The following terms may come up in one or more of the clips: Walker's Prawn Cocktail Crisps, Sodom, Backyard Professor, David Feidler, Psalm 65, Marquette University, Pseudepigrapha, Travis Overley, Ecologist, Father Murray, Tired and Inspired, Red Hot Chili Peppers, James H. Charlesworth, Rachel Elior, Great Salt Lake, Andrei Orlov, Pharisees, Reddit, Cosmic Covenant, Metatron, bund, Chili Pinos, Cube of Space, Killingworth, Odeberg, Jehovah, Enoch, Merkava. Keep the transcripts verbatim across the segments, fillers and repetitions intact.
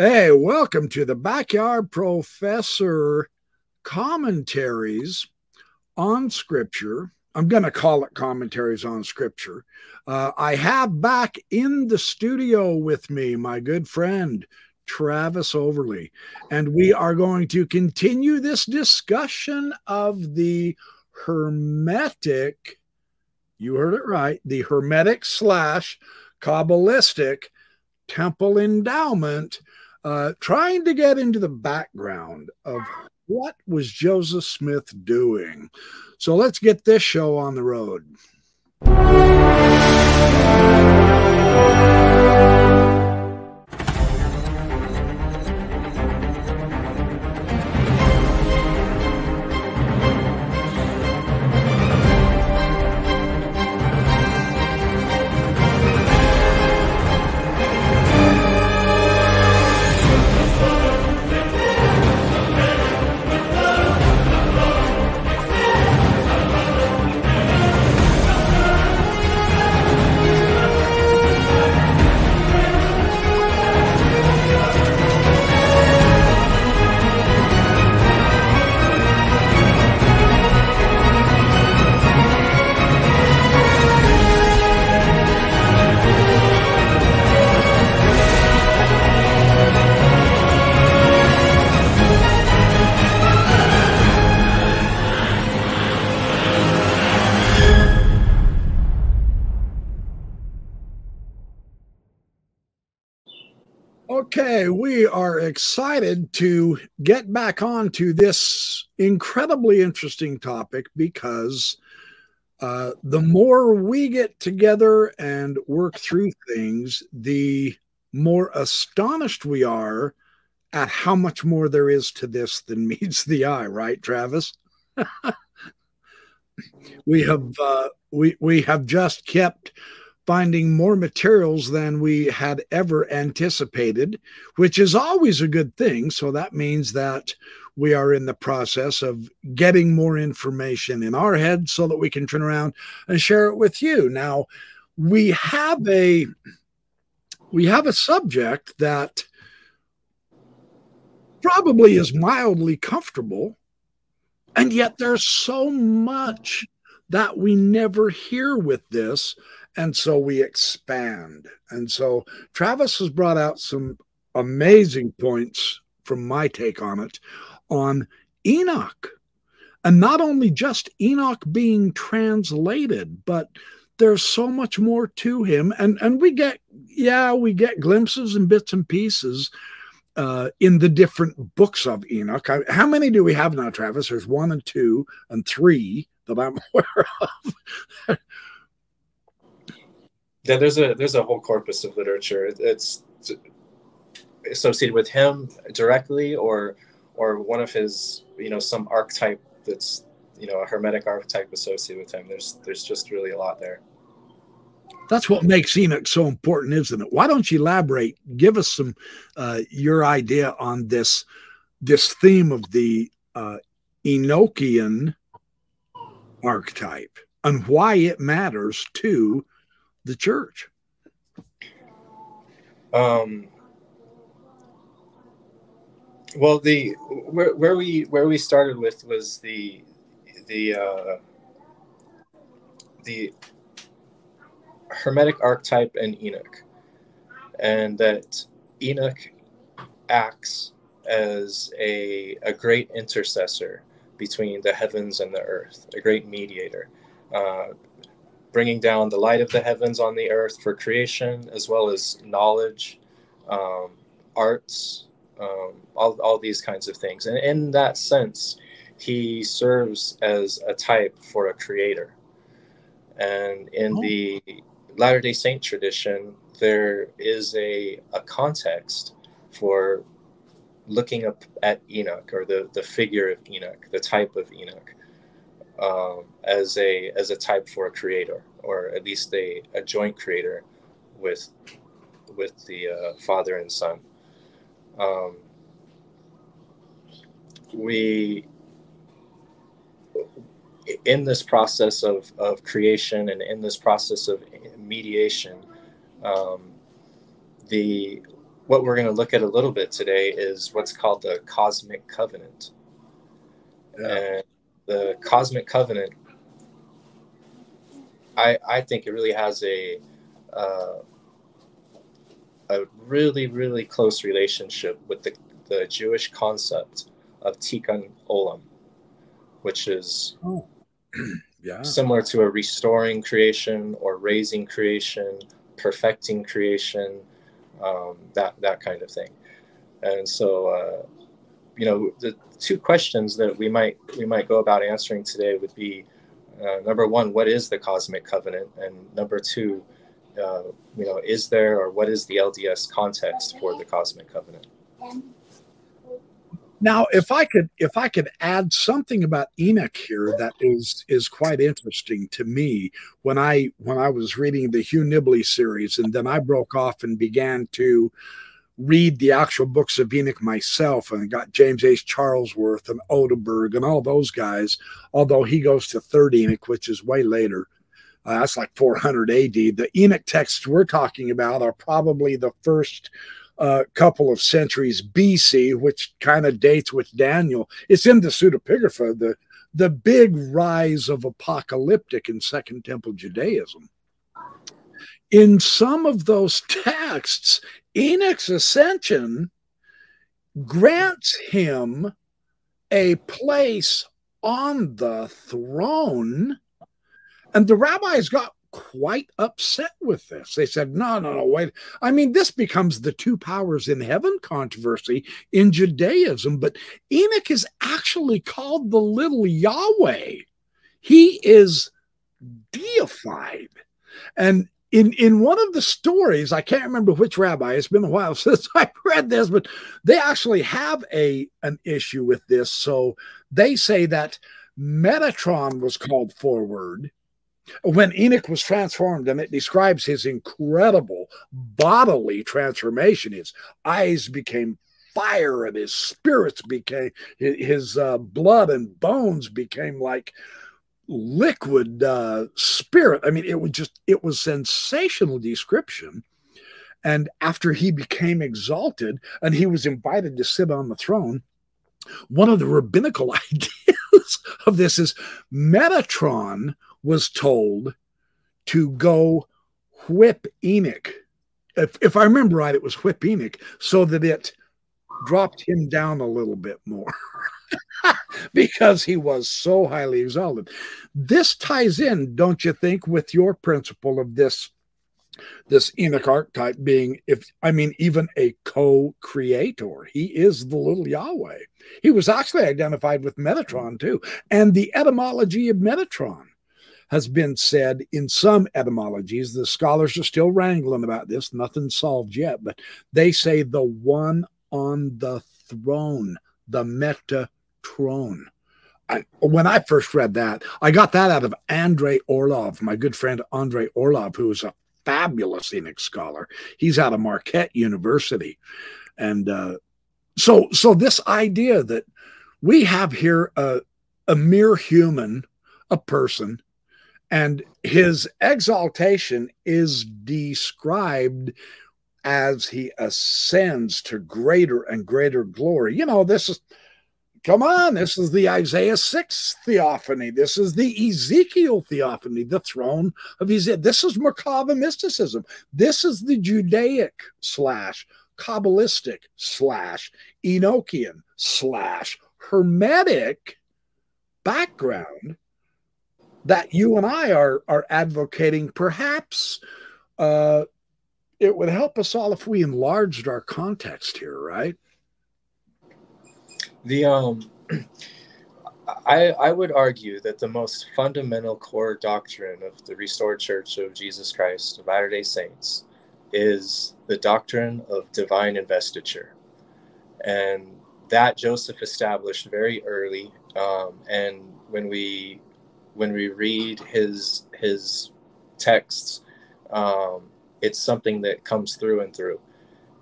Hey, welcome to the Backyard Professor commentaries on Scripture. I'm going to call it commentaries on Scripture. Uh, I have back in the studio with me my good friend, Travis Overley, and we are going to continue this discussion of the Hermetic, you heard it right, the Hermetic slash Kabbalistic temple endowment. Uh, trying to get into the background of what was Joseph Smith doing. So let's get this show on the road. Okay, we are excited to get back on to this incredibly interesting topic because uh, the more we get together and work through things, the more astonished we are at how much more there is to this than meets the eye, right, Travis? We have uh, we we have just kept finding more materials than we had ever anticipated, which is always a good thing. So that means that we are in the process of getting more information in our head so that we can turn around and share it with you. Now, we have a we have a subject that probably is mildly comfortable, and yet there's so much that we never hear with this. And so we expand. And so Travis has brought out some amazing points from my take on it, on Enoch. And not only just Enoch being translated, but there's so much more to him. And, and we get, yeah, we get glimpses and bits and pieces uh, in the different books of Enoch. I, how many do we have now, Travis? There's one and two and three that I'm aware of. Yeah, there's a there's a whole corpus of literature. It, it's associated with him directly, or or one of his, you know, some archetype that's, you know, a Hermetic archetype associated with him. There's there's just really a lot there. That's what makes Enoch so important, isn't it? Why don't you elaborate? Give us some uh, your idea on this this theme of the uh, Enochian archetype and why it matters to the church. Um, well, the where, where we where we started with was the the uh, the Hermetic archetype and Enoch, and that Enoch acts as a a great intercessor between the heavens and the earth, a great mediator. Uh, bringing down the light of the heavens on the earth for creation, as well as knowledge, um, arts, um, all, all these kinds of things. And in that sense, he serves as a type for a creator. And in oh. the Latter-day Saint tradition, there is a, a context for looking up at Enoch, or the, the figure of Enoch, the type of Enoch. Um, as a as a type for a creator, or at least a, a joint creator with with the uh, Father and Son. Um, we in this process of, of creation and in this process of mediation, um, the what we're going to look at a little bit today is what's called the Cosmic Covenant. Yeah. And the Cosmic Covenant, I, I think it really has a uh, a really, really close relationship with the, the Jewish concept of Tikkun Olam, which is oh. yeah. similar to a restoring creation or raising creation, perfecting creation, um, that, that kind of thing. And so, uh, you know, the two questions that we might, we might go about answering today would be, uh, number one, what is the Cosmic Covenant? And number two, uh, you know, is there, or what is the L D S context for the Cosmic Covenant? Now, if I could, if I could add something about Enoch here that is is quite interesting to me. When I when I was reading the Hugh Nibley series, and then I broke off and began to read the actual books of Enoch myself, and got James H. Charlesworth and Odeberg and all those guys. Although he goes to Third Enoch, which is way later. Uh, that's like four hundred A D. The Enoch texts we're talking about are probably the first a uh, couple of centuries B C, which kind of dates with Daniel. It's in the Pseudepigrapha, the, the big rise of apocalyptic and Second Temple Judaism. In some of those texts, Enoch's ascension grants him a place on the throne, and the rabbis got quite upset with this. They said, no, no, no, wait. I mean, this becomes the two powers in heaven controversy in Judaism, but Enoch is actually called the little Yahweh. He is deified. And in, in one of the stories, I can't remember which rabbi, it's been a while since I read this, but they actually have a, an issue with this. So they say that Metatron was called forward when Enoch was transformed, and it describes his incredible bodily transformation. His eyes became fire, and his spirits became, his uh, blood and bones became like liquid uh, spirit. I mean, it was just, it was sensational description. And after he became exalted and he was invited to sit on the throne, one of the rabbinical ideas of this is Metatron was told to go whip Enoch. If, if I remember right, it was whip Enoch so that it dropped him down a little bit more because he was so highly exalted. This ties in, don't you think, with your principle of this, this Enoch archetype being, if I mean, even a co-creator. He is the little Yahweh. He was actually identified with Metatron too. And the etymology of Metatron has been said in some etymologies. The scholars are still wrangling about this. Nothing's solved yet, but they say the one on the throne, the Metatron. I, when I first read that, I got that out of Andrei Orlov, my good friend Andrei Orlov, who is a fabulous Enoch scholar. He's out of Marquette University. And uh, so, so this idea that we have here a, a mere human, a person, and his exaltation is described as he ascends to greater and greater glory. You know, this is, come on, this is the Isaiah six theophany. This is the Ezekiel theophany, the throne of Ezekiel. This is Merkava mysticism. This is the Judaic slash Kabbalistic slash Enochian slash Hermetic background that you and I are, are advocating. Perhaps uh, it would help us all if we enlarged our context here, right? The um, I, I would argue that the most fundamental core doctrine of the Restored Church of Jesus Christ of Latter-day Saints is the doctrine of divine investiture. And that Joseph established very early. Um, and when we... when we read his his texts, um, it's something that comes through and through.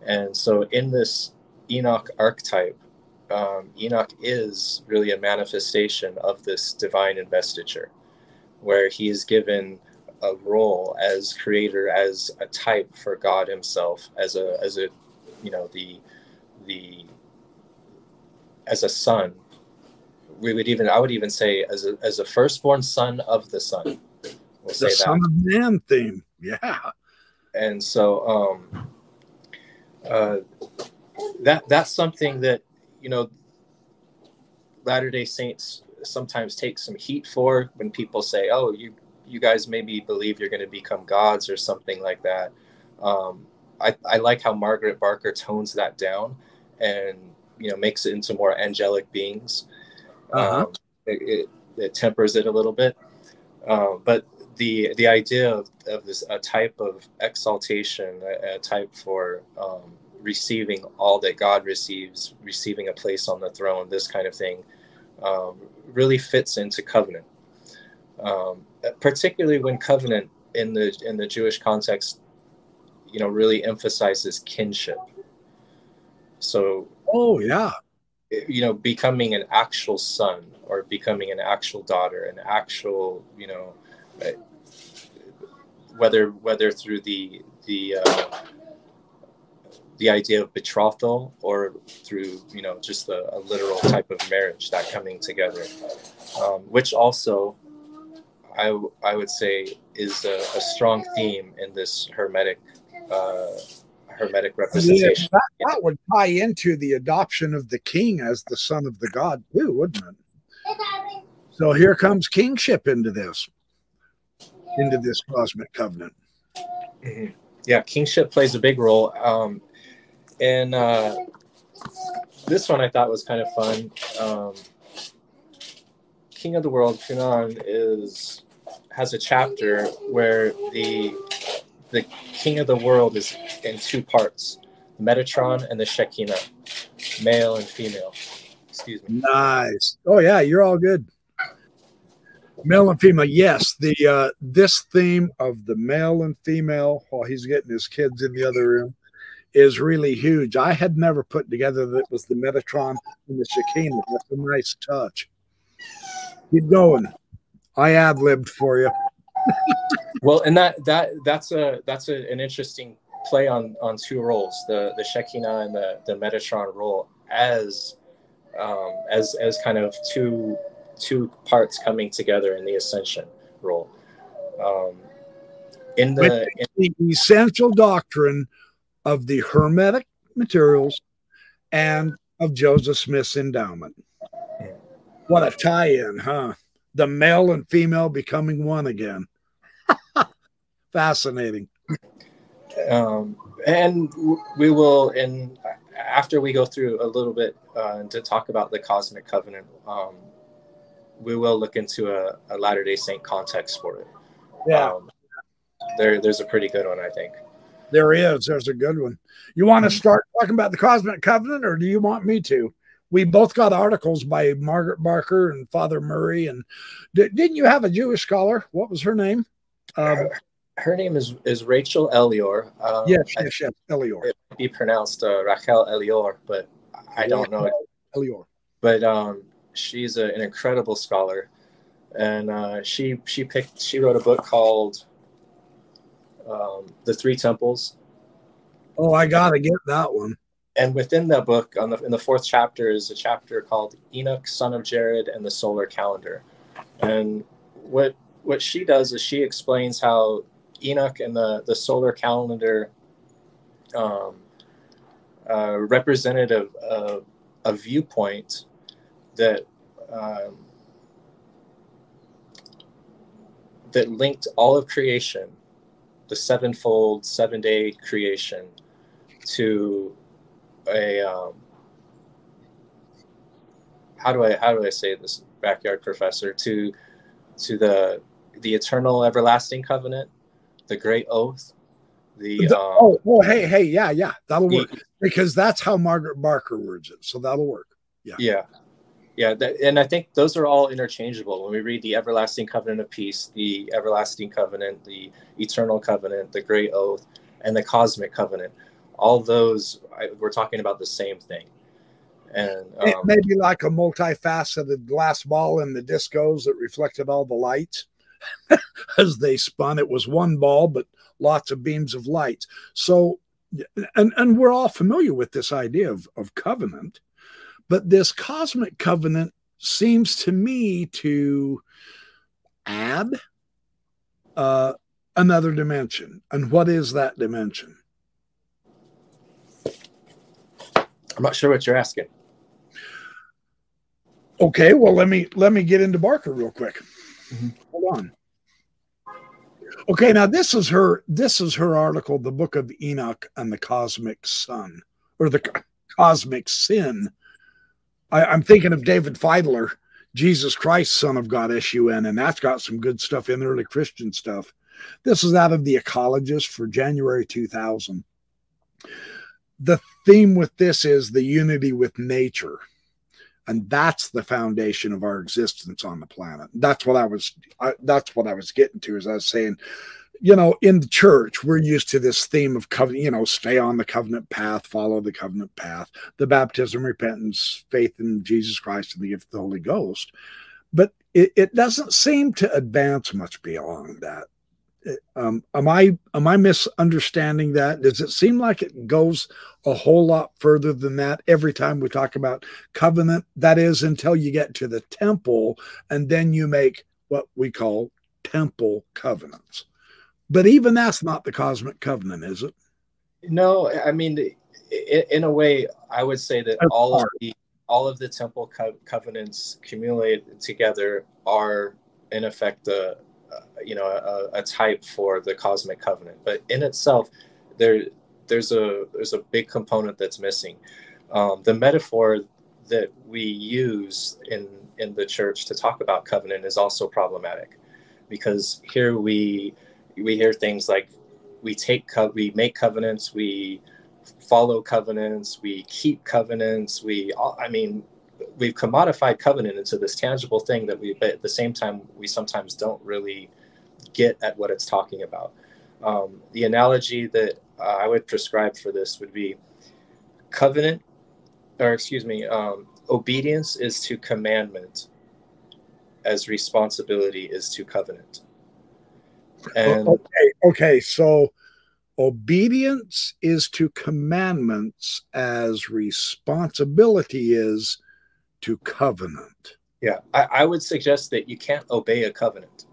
And so in this Enoch archetype, um, Enoch is really a manifestation of this divine investiture, where he is given a role as creator, as a type for God himself, as a as a you know, the the as a son, we would even I would even say as a as a firstborn son of the sun. We'll say the son of man theme, yeah. And so um, uh, that that's something that, you know, Latter-day Saints sometimes take some heat for when people say, "Oh, you you guys maybe believe you're going to become gods or something like that." Um, I I like how Margaret Barker tones that down and, you know, makes it into more angelic beings. Uh-huh. Um, it, it, it tempers it a little bit, uh, but the the idea of, of this a type of exaltation, a, a type for um, receiving all that God receives, receiving a place on the throne, this kind of thing. Um, really fits into covenant, um, particularly when covenant in the in the Jewish context, you know, really emphasizes kinship. So, oh yeah, you know, becoming an actual son or becoming an actual daughter, an actual, you know, whether whether through the the uh, the idea of betrothal or through, you know, just a, a literal type of marriage, that coming together, um, which also I, I would say is a, a strong theme in this hermetic, uh, hermetic representation. Yeah, that, that would tie into the adoption of the king as the son of the god too, wouldn't it? So here comes kingship into this, into this cosmic covenant. Mm-hmm. Yeah. Kingship plays a big role. Um, And uh, this one I thought was kind of fun. Um, King of the World, Kunan, is has a chapter where the the King of the World is in two parts: Metatron and the Shekinah, male and female. Excuse me. Nice. Oh yeah, you're all good. Male and female. Yes, the uh, this theme of the male and female. While oh, he's getting his kids in the other room. Is really huge. I had never put together that it was the Metatron and the Shekinah. That's a nice touch. Keep going. I ad libbed for you. Well, and that that that's a that's a, an interesting play on on two roles, the the Shekinah and the the Metatron role as um, as as kind of two two parts coming together in the ascension role. Um, in the, in the essential doctrine of the Hermetic materials and of Joseph Smith's endowment. What a tie-in, huh? The male and female becoming one again. Fascinating. Um, and we will, in after we go through a little bit uh, to talk about the Cosmic Covenant, um, we will look into a, a Latter-day Saint context for it. Yeah, um, there, there's a pretty good one, I think. There is. There's a good one. You want to start talking about the Cosmic Covenant, or do you want me to? We both got articles by Margaret Barker and Father Murray. And didn't you have a Jewish scholar? What was her name? Um, her, her name is, is Rachel Elior. Um, yes, yes, yes, Elior. It might be pronounced uh, Rachel Elior, but I don't know. Elior. But um, she's a, an incredible scholar, and uh, she she picked she wrote a book called. Um, the Three Temples. Oh, I gotta get that one. And within that book, on the in the fourth chapter, is a chapter called Enoch, Son of Jared, and the Solar Calendar. And what what she does is she explains how Enoch and the the solar calendar um, uh, representative of a viewpoint that um, that linked all of creation. The sevenfold, seven-day creation to a um, how do I how do I say this, Backyard Professor, to to the the eternal, everlasting covenant, the great oath, the, the um, oh, oh hey hey yeah yeah that'll the, work, because that's how Margaret Barker words it, so that'll work. Yeah yeah yeah that, and I think those are all interchangeable when we read the everlasting covenant of peace, the everlasting covenant, the eternal covenant, the great oath, and the cosmic covenant. All those I, we're talking about the same thing. And um, it may be like a multifaceted glass ball in the discos that reflected all the lights as they spun. It was one ball, but lots of beams of light. So and, and we're all familiar with this idea of, of covenant, but this cosmic covenant seems to me to add uh, another dimension. And what is that dimension? I'm not sure what you're asking. Okay, well, let me let me get into Barker real quick. Mm-hmm. Hold on. Okay, now this is her this is her article, The Book of Enoch and the Cosmic Sun, or the co Cosmic Sin. I, I'm thinking of David Feidler, Jesus Christ, Son of God, S U N, and that's got some good stuff in there, the Christian stuff. This is out of the Ecologist for January two thousand. The theme with this is the unity with nature. And that's the foundation of our existence on the planet. That's what I was. I, that's what I was getting to. Is I was saying, you know, in the church, we're used to this theme of covenant. You know, stay on the covenant path, follow the covenant path, the baptism, repentance, faith in Jesus Christ, and the gift of the Holy Ghost. But it, it doesn't seem to advance much beyond that. Um, am I am I misunderstanding that? Does it seem like it goes a whole lot further than that every time we talk about covenant? That is, until you get to the temple, and then you make what we call temple covenants. But even that's not the cosmic covenant, is it? No, I mean, in a way, I would say that that's all hard. of the all of the temple co covenants accumulated together are, in effect, the Uh, you know, a, a type for the cosmic covenant, but in itself, there there's a there's a big component that's missing. Um, the metaphor that we use in in the church to talk about covenant is also problematic, because here we we hear things like we take co we make covenants, we follow covenants, we keep covenants. We all, I mean. We've commodified covenant into this tangible thing that we, but at the same time, we sometimes don't really get at what it's talking about. Um, the analogy that uh, I would prescribe for this would be covenant, or excuse me, um, obedience is to commandment as responsibility is to covenant. And okay, okay, so obedience is to commandments as responsibility is to covenant. Yeah, I, I would suggest that you can't obey a covenant.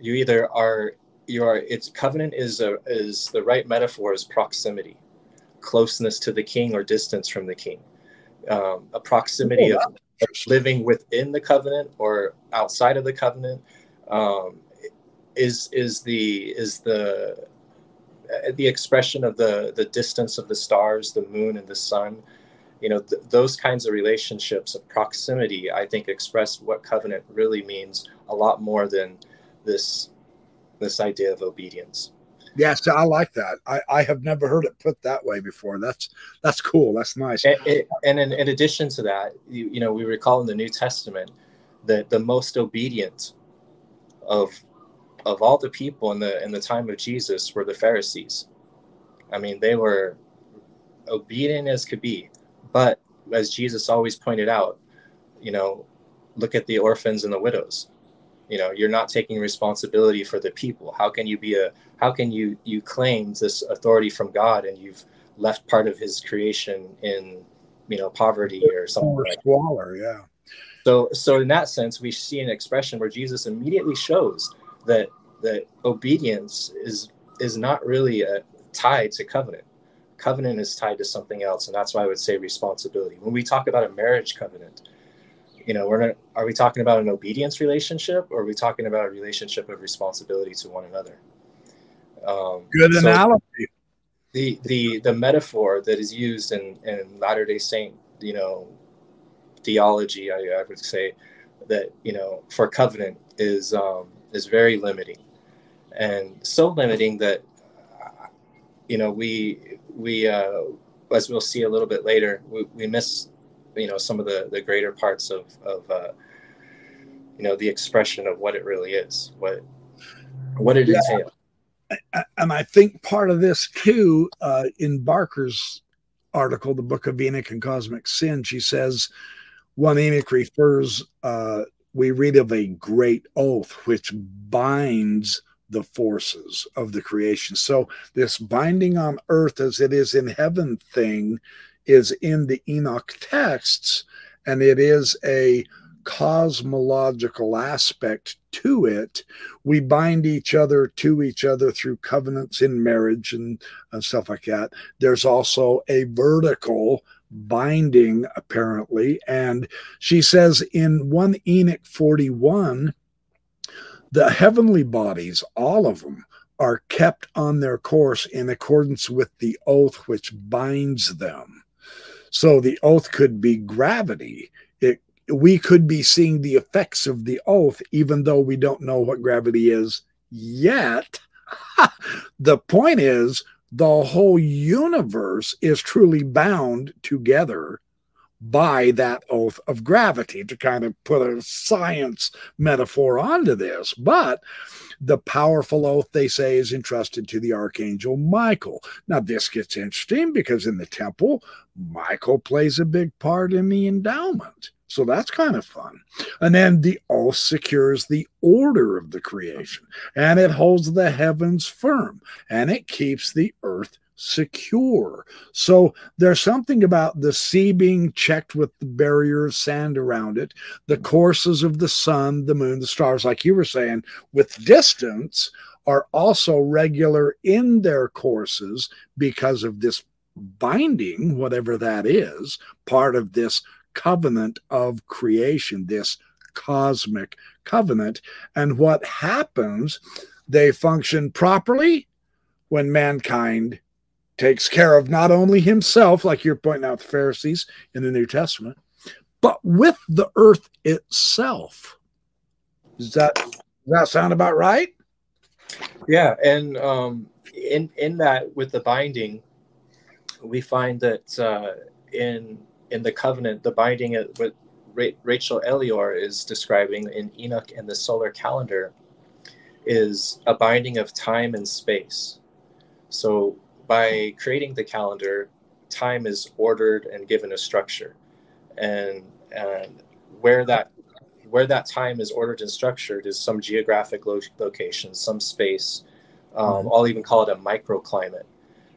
You either are, you are. It's covenant is a is the right metaphor is proximity, closeness to the king or distance from the king, um, a proximity oh, of, of living within the covenant or outside of the covenant, um, is is the is the the expression of the the distance of the stars, the moon, and the sun. You know, th those kinds of relationships of proximity, I think, express what covenant really means a lot more than this this idea of obedience. Yes, I like that. I, I have never heard it put that way before. That's that's cool. That's nice. And, it, and in, in addition to that, you, you know, we recall in the New Testament that the most obedient of of all the people in the in the time of Jesus were the Pharisees. I mean, they were obedient as could be. But as Jesus always pointed out, you know, look at the orphans and the widows. You know, you're not taking responsibility for the people. How can you be a, how can you, you claim this authority from God and you've left part of his creation in, you know, poverty or something like that. Squalor, yeah. So, so in that sense, we see an expression where Jesus immediately shows that, that obedience is, is not really a, tied to covenant. Covenant is tied to something else, and that's why I would say responsibility. When we talk about a marriage covenant, you know, we're not, are we talking about an obedience relationship, or are we talking about a relationship of responsibility to one another? Um, Good so analogy. The the the metaphor that is used in, in Latter-day Saint, you know, theology, I, I would say that, you know, for covenant is um, is very limiting, and so limiting that, you know, we. We, uh, as we'll see a little bit later, we, we miss, you know, some of the, the greater parts of, of uh, you know, the expression of what it really is, what, what it yeah. entails. And I think part of this, too, uh, in Barker's article, The Book of Enoch and Cosmic Sin, she says, one Enoch refers, uh, we read of a great oath which binds the forces of the creation. So this binding on earth as it is in heaven thing is in the Enoch texts, and it is a cosmological aspect to it. We bind each other to each other through covenants in marriage and, and stuff like that. There's also a vertical binding, apparently. And she says in First Enoch forty-one, the heavenly bodies, all of them, are kept on their course in accordance with the oath which binds them. So the oath could be gravity. It, we could be seeing the effects of the oath, even though we don't know what gravity is yet. The point is, the whole universe is truly bound together by that oath of gravity, to kind of put a science metaphor onto this. But the powerful oath, they say, is entrusted to the archangel Michael. Now, this gets interesting because in the temple, Michael plays a big part in the endowment. So that's kind of fun. And then the oath secures the order of the creation, and it holds the heavens firm, and it keeps the earth secure. So there's something about the sea being checked with the barrier of sand around it, the courses of the sun, the moon, the stars, like you were saying, with distance, are also regular in their courses because of this binding, whatever that is, part of this covenant of creation, this cosmic covenant. And what happens, they function properly when mankind takes care of not only himself, like you're pointing out the Pharisees in the New Testament, but with the earth itself. Does that, does that sound about right? Yeah. And um, in, in that, with the binding, we find that uh, in in the covenant, the binding of what Rachel Elior is describing in Enoch and the solar calendar is a binding of time and space. So by creating the calendar, time is ordered and given a structure, and and where that where that time is ordered and structured is some geographic lo location, some space. Um, I'll even call it a microclimate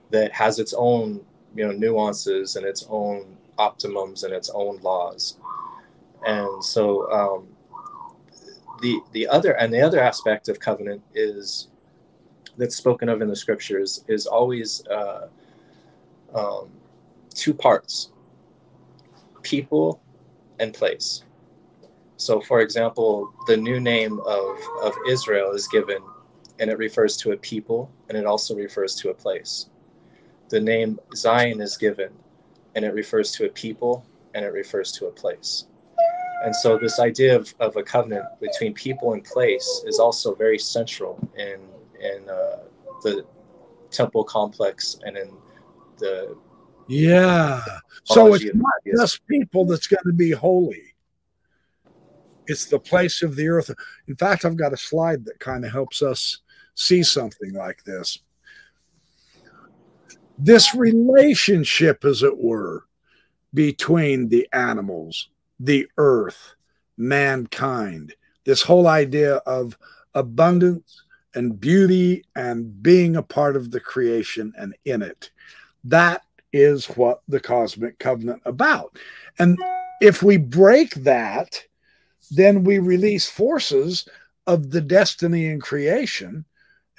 that has its own you know nuances and its own optimums and its own laws. And so um, the the other and the other aspect of covenant is, that's spoken of in the scriptures, is always uh, um, two parts, people and place. So for example, the new name of, of Israel is given, and it refers to a people, and it also refers to a place. The name Zion is given, and it refers to a people, and it refers to a place. And so this idea of, of a covenant between people and place is also very central in in uh, the temple complex and in the yeah. So it's not just people that's going to be holy. It's the place of the earth. In fact, I've got a slide that kind of helps us see something like this. This relationship, as it were, between the animals, the earth, mankind, this whole idea of abundance and beauty and being a part of the creation and in it. That is what the cosmic covenant is about. And if we break that, then we release forces of the destiny in creation.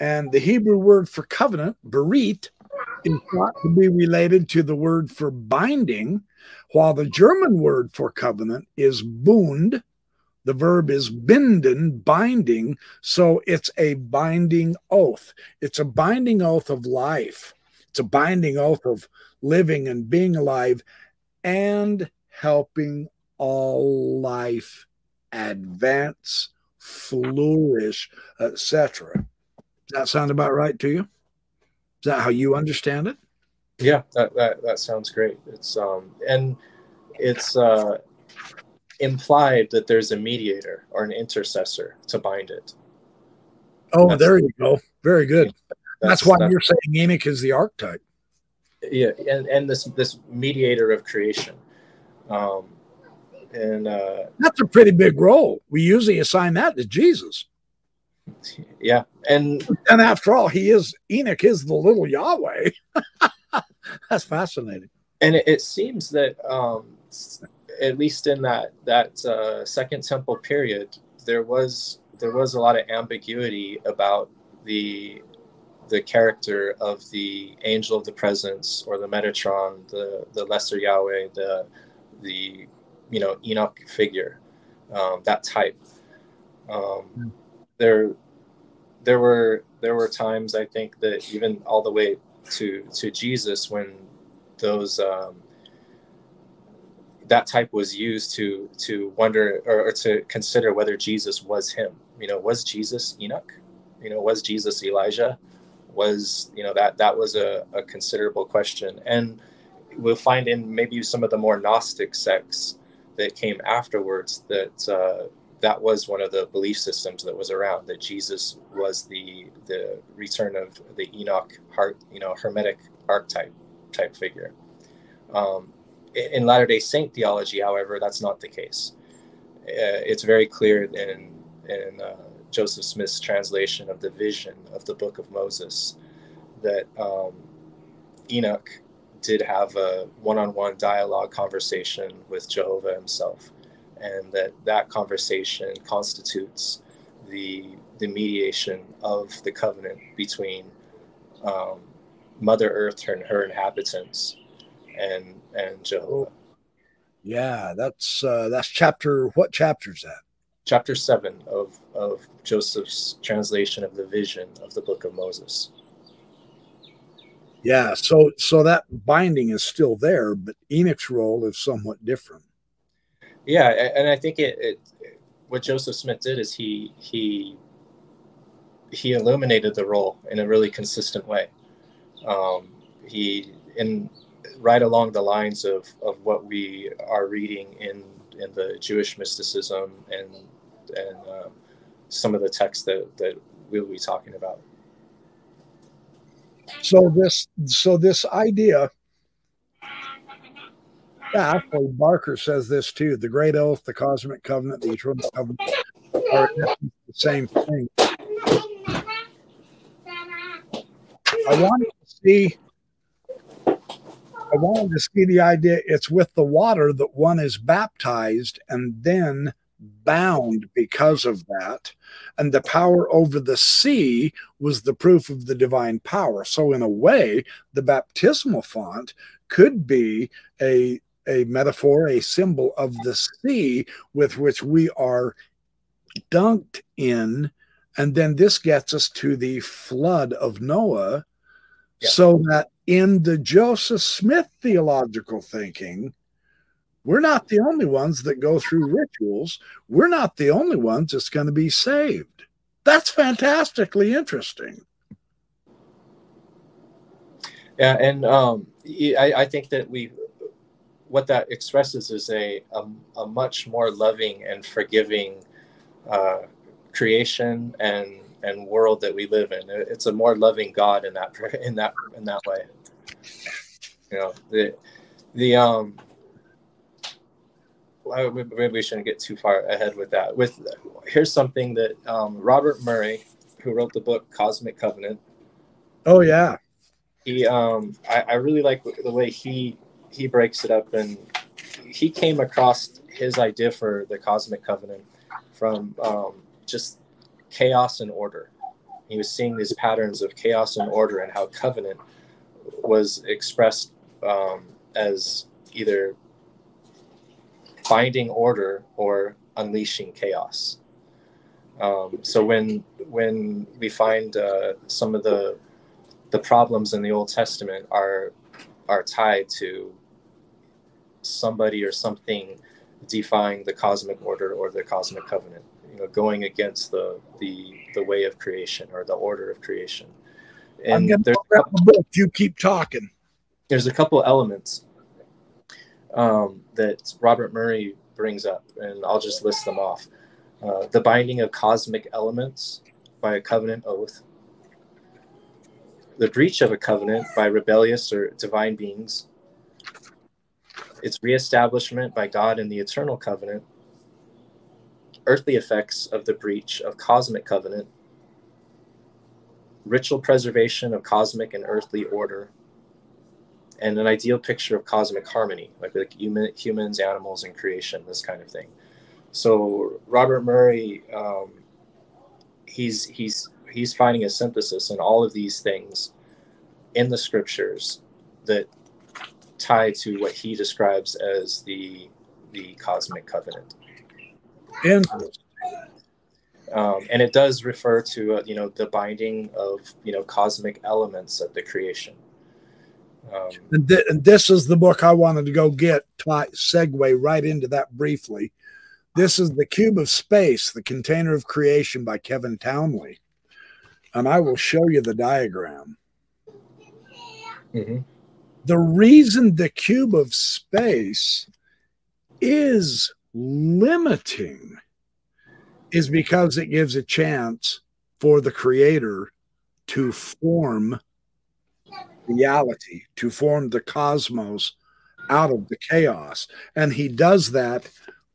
And the Hebrew word for covenant, berit, is thought to be related to the word for binding, while the German word for covenant is bund. The verb is binden, binding, so it's a binding oath. It's a binding oath of life. It's a binding oath of living and being alive and helping all life advance, flourish, et cetera. Does that sound about right to you? Is that how you understand it? Yeah, that, that, that sounds great. It's um, and it's... Uh, implied that there's a mediator or an intercessor to bind it. Oh, that's, there you go. Very good. That's, that's why that's, you're saying Enoch is the archetype. Yeah, and, and this this mediator of creation. Um, and uh, that's a pretty big role. We usually assign that to Jesus. Yeah. And and after all, he is, Enoch is the little Yahweh. That's fascinating. And it, it seems that um, at least in that that uh, Second Temple period, there was there was a lot of ambiguity about the the character of the angel of the presence, or the Metatron, the the lesser Yahweh, the the you know Enoch figure, um, that type. Um, yeah. There, there were there were times, I think, that even all the way to to Jesus, when those um, that type was used to to wonder or, or to consider whether Jesus was him. You know, was Jesus Enoch? You know, was Jesus Elijah? Was, you know, that that was a, a considerable question. And we'll find in maybe some of the more Gnostic sects that came afterwards that uh, that was one of the belief systems that was around, that Jesus was the the return of the Enoch heart, you know, Hermetic archetype type figure. Um, in Latter-day Saint theology, however, that's not the case. Uh, it's very clear in in uh, Joseph Smith's translation of the vision of the Book of Moses that um, Enoch did have a one-on-one dialogue conversation with Jehovah himself, and that that conversation constitutes the the mediation of the covenant between um, Mother Earth and her inhabitants and and Jehovah. Yeah, that's uh, that's chapter. What chapter is that? Chapter seven of, of Joseph's translation of the vision of the Book of Moses. Yeah, so so that binding is still there, but Enoch's role is somewhat different. Yeah, and I think it, it what Joseph Smith did is he he he illuminated the role in a really consistent way. Um, he in right along the lines of of what we are reading in in the Jewish mysticism and and uh, some of the texts that, that we'll be talking about. So this so this idea, yeah, actually Barker says this too, the Great Oath, the Cosmic Covenant, the Eternal Covenant are the same thing. I wanted to see I wanted to see the idea, it's with the water that one is baptized and then bound because of that. And the power over the sea was the proof of the divine power. So in a way, the baptismal font could be a, a metaphor, a symbol of the sea with which we are dunked in. And then this gets us to the flood of Noah. Yeah. So that in the Joseph Smith theological thinking, we're not the only ones that go through rituals. We're not the only ones that's going to be saved. That's fantastically interesting. Yeah, and um, I, I think that we, what that expresses is a, a, a much more loving and forgiving uh, creation and and world that we live in. It's a more loving God in that in that in that way. You know, the the um well, maybe we shouldn't get too far ahead with that. With here's something that um Robert Murray, who wrote the book Cosmic Covenant. Oh yeah. He um I, I really like the way he he breaks it up, and he came across his idea for the Cosmic Covenant from um just chaos and order. He was seeing these patterns of chaos and order, and how covenant was expressed um, as either binding order or unleashing chaos. Um, so when when we find uh, some of the the problems in the Old Testament are are tied to somebody or something defying the cosmic order or the cosmic covenant. You know, going against the, the the way of creation or the order of creation. And I'm gonna there's grab a book. You keep talking. There's a couple elements um, that Robert Murray brings up, and I'll just list them off. Uh, the binding of cosmic elements by a covenant oath. The breach of a covenant by rebellious or divine beings. Its reestablishment by God in the eternal covenant. Earthly effects of the breach of cosmic covenant ritual preservation of cosmic and earthly order, and an ideal picture of cosmic harmony, like, like human, humans, animals, and creation, this kind of thing. So Robert Murray, um, he's he's he's finding a synthesis in all of these things in the scriptures that tie to what he describes as the the cosmic covenant. And um, and it does refer to uh, you know the binding of you know cosmic elements of the creation. Um, and, th and this is the book I wanted to go get, tie, segue right into that briefly. This is The Cube of Space, The Container of Creation by Kevin Townley. And I will show you the diagram. Mm-hmm. The reason the cube of space is limiting is because it gives a chance for the creator to form reality, to form the cosmos out of the chaos. And he does that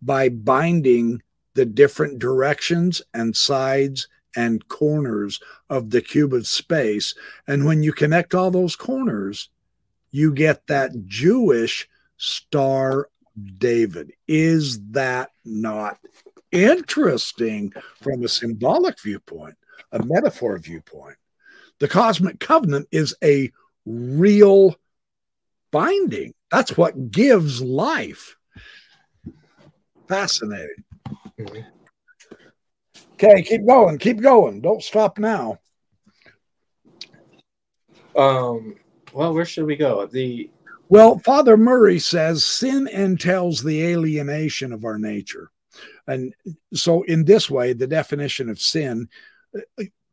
by binding the different directions and sides and corners of the cube of space. And when you connect all those corners, you get that Jewish Star of David. Is that not interesting from a symbolic viewpoint, a metaphor viewpoint? The cosmic covenant is a real binding. That's what gives life. Fascinating. Okay, keep going, keep going. Don't stop now. Um, well, where should we go? The well, Father Murray says sin entails the alienation of our nature. And so in this way, the definition of sin,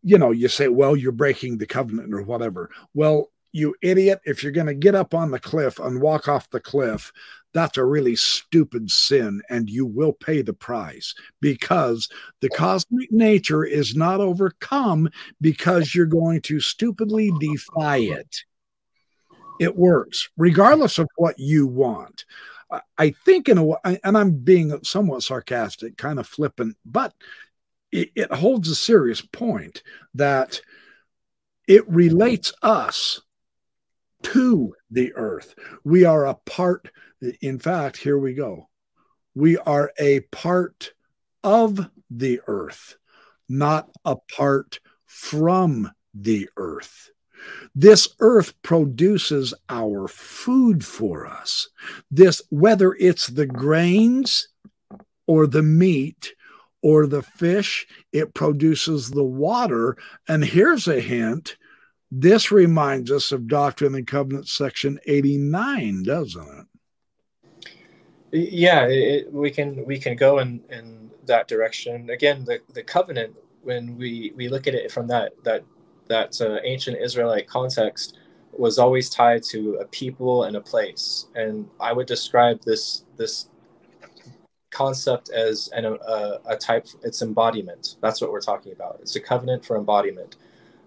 you know, you say, well, you're breaking the covenant or whatever. Well, you idiot, if you're going to get up on the cliff and walk off the cliff, that's a really stupid sin, and you will pay the price, because the cosmic nature is not overcome because you're going to stupidly defy it. It works, regardless of what you want. I think in a way, and I'm being somewhat sarcastic, kind of flippant, but it, it holds a serious point that it relates us to the earth. We are a part, in fact, here we go. We are a part of the earth, not apart from the earth. This earth produces our food for us. This, whether it's the grains or the meat or the fish, it produces the water. And here's a hint. This reminds us of Doctrine and Covenants section eighty-nine, doesn't it? Yeah, it, we can we can go in, in that direction. Again, the, the covenant, when we, we look at it from that that that uh, ancient Israelite context, was always tied to a people and a place. And I would describe this this concept as an, a, a type, it's embodiment. That's what we're talking about. It's a covenant for embodiment.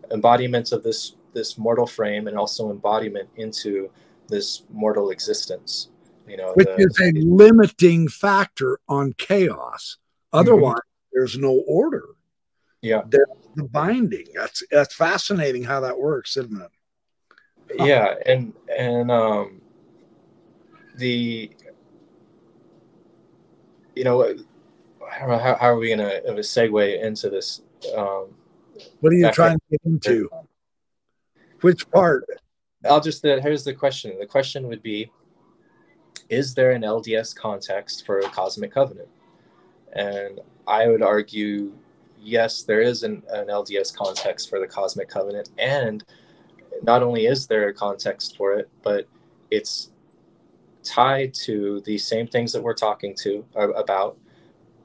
Embodiment of this this mortal frame, and also embodiment into this mortal existence, you know, which the, is a it, limiting factor on chaos. Otherwise, mm-hmm. there's no order. Yeah, there's the binding. That's that's fascinating how that works, isn't it? Huh. Yeah, and and um, the you know, I don't know how, how are we gonna have a segue into this. Um, What are you trying to get into? Which part? I'll just, uh, here's the question. The question would be, is there an L D S context for a cosmic covenant? And I would argue, yes, there is an, an L D S context for the cosmic covenant. And not only is there a context for it, but it's tied to the same things that we're talking to uh, about,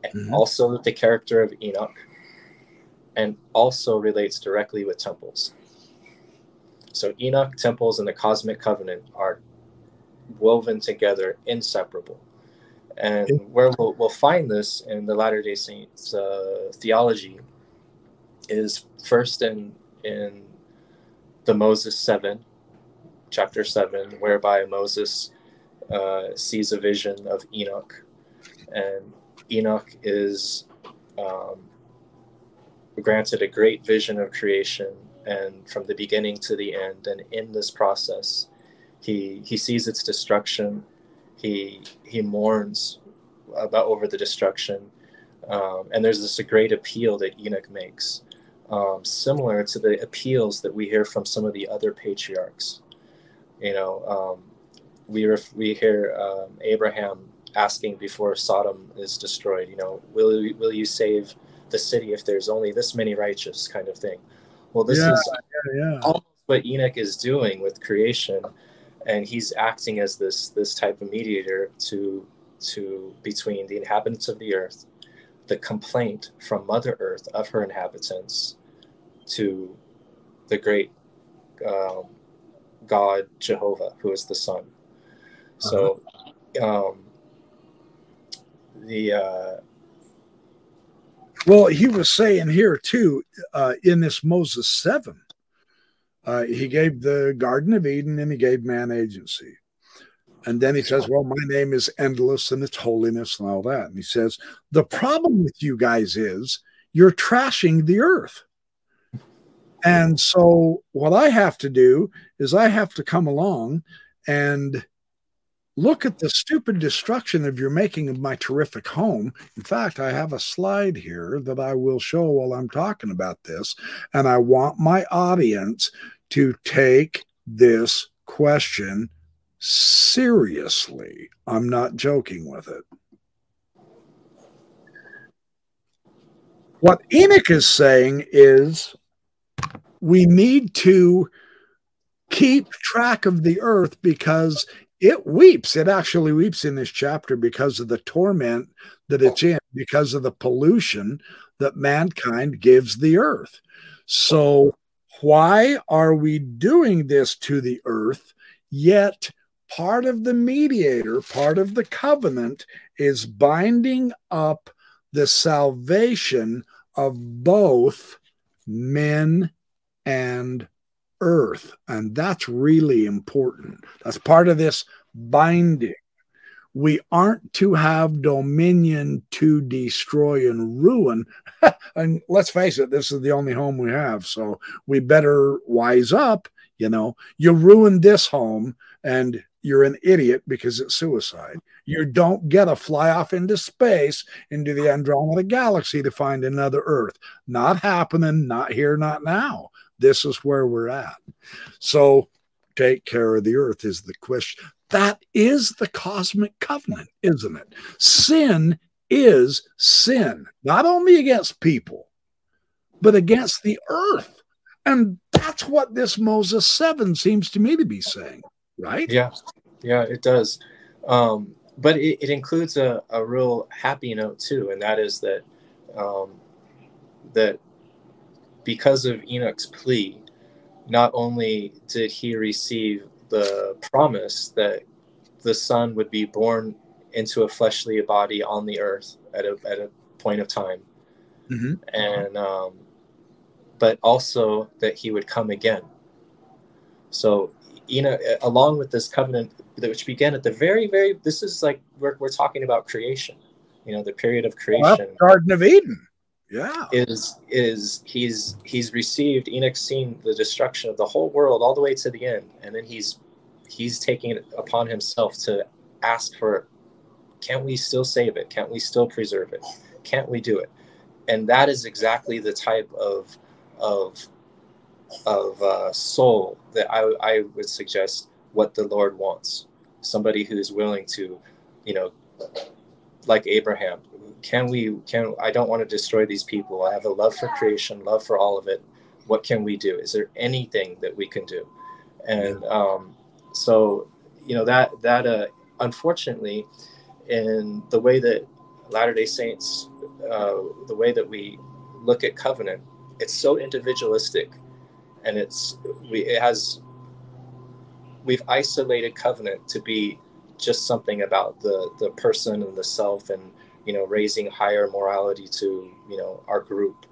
mm-hmm. and also the character of Enoch. And also relates directly with temples. So Enoch, temples, and the cosmic covenant are woven together, inseparable. And where we'll, we'll find this in the Latter-day Saints uh, theology is first in, in the Moses seven, chapter seven, whereby Moses uh, sees a vision of Enoch. And Enoch is... Um, granted a great vision of creation and from the beginning to the end. And in this process, he he sees its destruction. He he mourns about over the destruction. Um, and there's this a great appeal that Enoch makes, um, similar to the appeals that we hear from some of the other patriarchs. You know, um, we ref- we hear um, Abraham asking before Sodom is destroyed, you know, will you, will you save the city if there's only this many righteous, kind of thing. Well, this yeah, is yeah, yeah. almost what Enoch is doing with creation, and he's acting as this this type of mediator to to between the inhabitants of the earth, the complaint from Mother Earth of her inhabitants, to the great um, God Jehovah, who is the Son. So um, the uh, well, he was saying here too uh, in this Moses seven, uh, he gave the Garden of Eden and he gave man agency. And then he says, well, my name is endless and it's holiness and all that. And he says, the problem with you guys is you're trashing the earth. And so what I have to do is I have to come along and look at the stupid destruction of your making of my terrific home. In fact, I have a slide here that I will show while I'm talking about this. And I want my audience to take this question seriously. I'm not joking with it. What Enoch is saying is we need to keep track of the earth because it weeps. It actually weeps in this chapter because of the torment that it's in, because of the pollution that mankind gives the earth. So why are we doing this to the earth? Yet part of the mediator, part of the covenant, is binding up the salvation of both men and earth. And that's really important. That's part of this binding. We aren't to have dominion to destroy and ruin. And let's face it, this is the only home we have. So we better wise up. You know, you ruined this home and you're an idiot because it's suicide. You don't get to fly off into space, into the Andromeda galaxy to find another Earth. Not happening, not here, not now. This is where we're at. So take care of the Earth is the question. That is the cosmic covenant, isn't it? Sin is sin, not only against people, but against the Earth. And that's what this Moses seven seems to me to be saying, right? Yeah, yeah, it does. Um, but it, it includes a, a real happy note too, and that is that um, that because of Enoch's plea, not only did he receive the promise that the Son would be born into a fleshly body on the earth at a at a point of time, mm-hmm. and um, but also that he would come again. So, you know, along with this covenant, which began at the very, very, this is like, we're, we're talking about creation, you know, the period of creation. Well, Garden of Eden. Yeah. Is, is he's, he's received, Enoch's seen the destruction of the whole world all the way to the end. And then he's, he's taking it upon himself to ask for, can't we still save it? Can't we still preserve it? Can't we do it? And that is exactly the type of, of of uh, soul that I, I would suggest what the Lord wants. Somebody who is willing to, you know, like Abraham, can we, can, I don't want to destroy these people. I have a love for creation, love for all of it. What can we do? Is there anything that we can do? And um, so, you know, that, that uh, unfortunately, in the way that Latter-day Saints, uh, the way that we look at covenant, it's so individualistic, and it's we it has we've isolated covenant to be just something about the the person and the self, and you know raising higher morality to you know our group,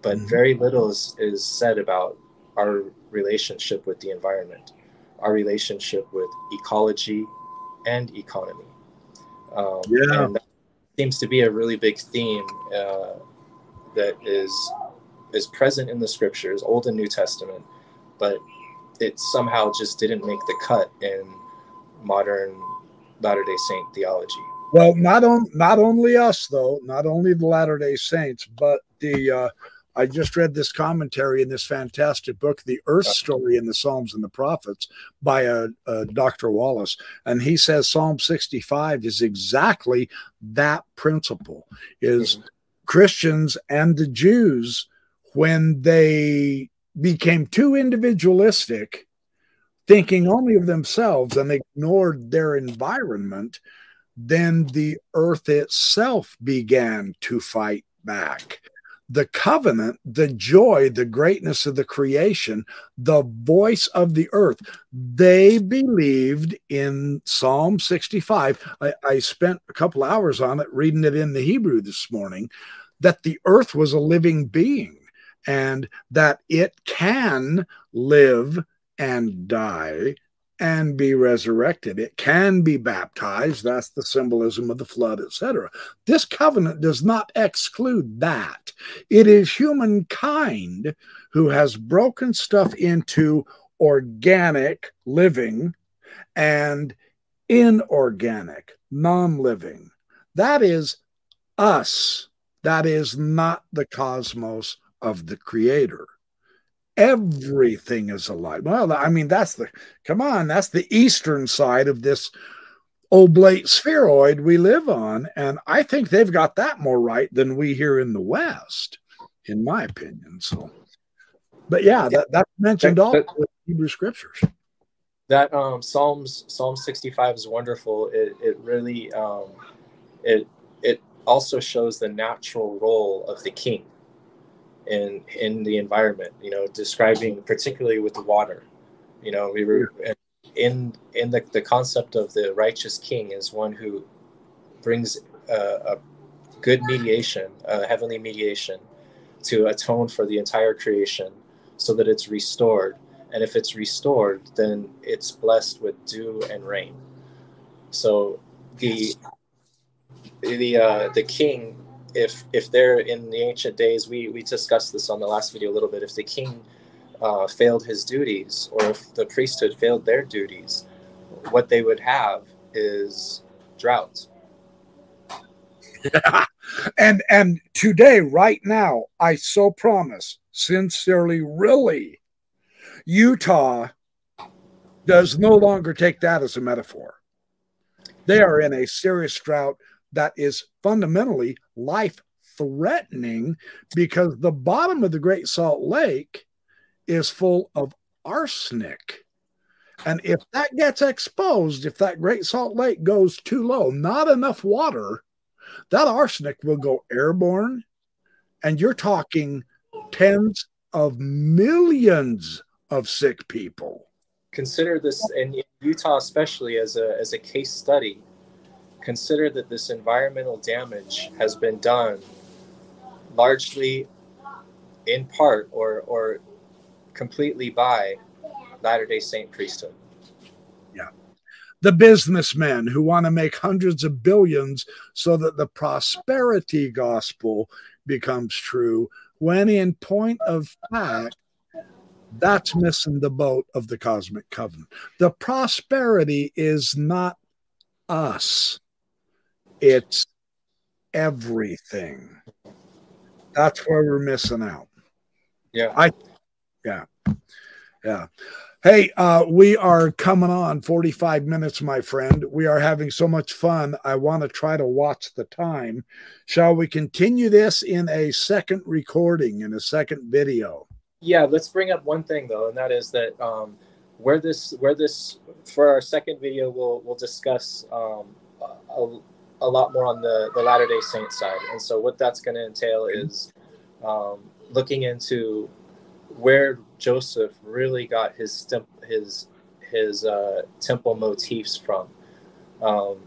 but mm-hmm. very little is, is said about our relationship with the environment, our relationship with ecology and economy. Um, yeah, and that seems to be a really big theme uh, that is. is present in the scriptures, Old and New Testament, but it somehow just didn't make the cut in modern Latter-day Saint theology. Well, not on, not only us, though, not only the Latter-day Saints, but the uh, I just read this commentary in this fantastic book, The Earth Story in the Psalms and the Prophets by uh, uh, Doctor Wallace. And he says Psalm sixty-five is exactly that principle, is mm-hmm. Christians and the Jews, when they became too individualistic, thinking only of themselves and ignored their environment, then the earth itself began to fight back. The covenant, the joy, the greatness of the creation, the voice of the earth. They believed in Psalm sixty-five. I, I spent a couple hours on it, reading it in the Hebrew this morning, that the earth was a living being and that it can live and die and be resurrected. It can be baptized. That's the symbolism of the flood, et cetera. This covenant does not exclude that. It is humankind who has broken stuff into organic living and inorganic, non-living. That is us. That is not the cosmos of the Creator. Everything is alive. Well, I mean, that's the, come on, that's the eastern side of this oblate spheroid we live on. And I think they've got that more right than we here in the West, in my opinion. So, but yeah, that, that's mentioned all in Hebrew scriptures. That um, Psalms, Psalm sixty-five is wonderful. It, it really, um, it, it also shows the natural role of the king in in the environment, you know, describing particularly with the water. You know, we were in in the, the concept of the righteous king is one who brings uh, a good mediation, a heavenly mediation, to atone for the entire creation so that it's restored, and if it's restored, then it's blessed with dew and rain. So the the uh the king, If if they're in the ancient days, we, we discussed this on the last video a little bit. If the king uh, failed his duties, or if the priesthood failed their duties, what they would have is drought. Yeah. And and today, right now, I so promise, sincerely, really, Utah does no longer take that as a metaphor. They are in a serious drought that is fundamentally life-threatening, because the bottom of the Great Salt Lake is full of arsenic. And if that gets exposed, if that Great Salt Lake goes too low, not enough water, that arsenic will go airborne. And you're talking tens of millions of sick people. Consider this, in Utah especially, as a, as a case study. Consider that this environmental damage has been done largely, in part, or or completely by Latter-day Saint priesthood. Yeah. The businessmen who want to make hundreds of billions so that the prosperity gospel becomes true, when in point of fact, that's missing the boat of the cosmic covenant. The prosperity is not us. It's everything. That's where we're missing out. Yeah. I, yeah. Yeah. Hey, uh, we are coming on forty-five minutes, my friend. We are having so much fun. I want to try to watch the time. Shall we continue this in a second recording, in a second video? Yeah, let's bring up one thing, though, and that is that um, where this, where this, for our second video, we'll, we'll discuss um, a a lot more on the, the Latter-day Saint side. And so what that's going to entail is um, looking into where Joseph really got his his his uh, temple motifs from. Um,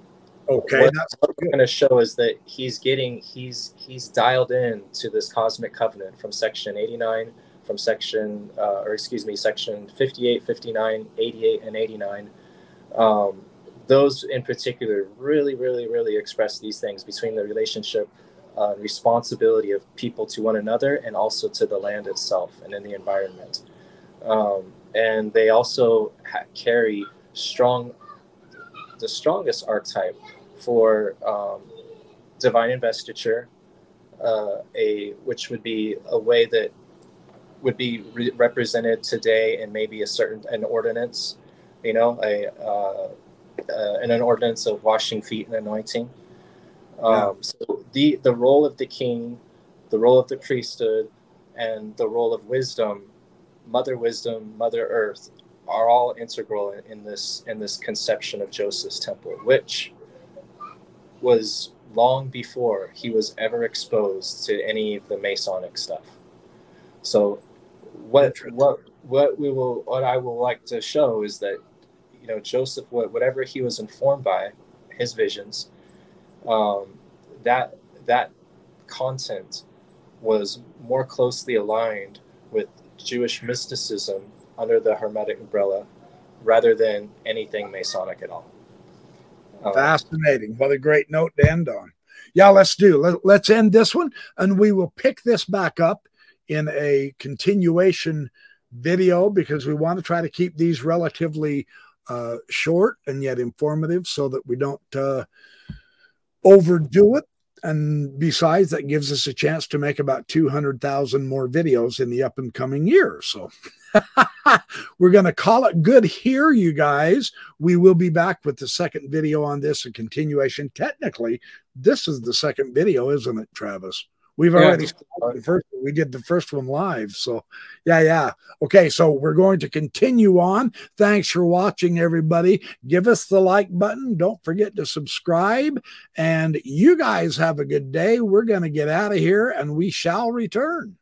okay. What, that's what we're going to show is that he's getting, he's, he's dialed in to this cosmic covenant from section eighty-nine, from section, uh, or excuse me, section fifty-eight, fifty-nine, eighty-eight, and eighty-nine. Um, Those in particular really, really, really express these things between the relationship uh, responsibility of people to one another and also to the land itself and in the environment. Um, and they also ha- carry strong, the strongest archetype for um, divine investiture, uh, a which would be a way that would be re- represented today in maybe a certain an ordinance, you know, a uh, uh, an ordinance of washing feet and anointing. Um, yeah. So the the role of the king, the role of the priesthood, and the role of wisdom, Mother Wisdom, Mother Earth, are all integral in, in this in this conception of Joseph's temple, which was long before he was ever exposed to any of the Masonic stuff. So, what what what we will what I will like to show is that, you know, Joseph, whatever he was informed by, his visions, um, that that content was more closely aligned with Jewish mysticism under the Hermetic umbrella, rather than anything Masonic at all. Um, Fascinating. What a great note to end on. Yeah, let's do. Let, let's end this one, and we will pick this back up in a continuation video, because we want to try to keep these relatively uh, short and yet informative so that we don't uh, overdo it. And besides, that gives us a chance to make about two hundred thousand more videos in the up and coming year. So we're going to call it good here, you guys. We will be back with the second video on this, a continuation. Technically, this is the second video, isn't it, Travis? We've yeah. already started the first one. We did the first one live. So, yeah, yeah. Okay, so we're going to continue on. Thanks for watching, everybody. Give us the like button. Don't forget to subscribe. And you guys have a good day. We're going to get out of here, and we shall return.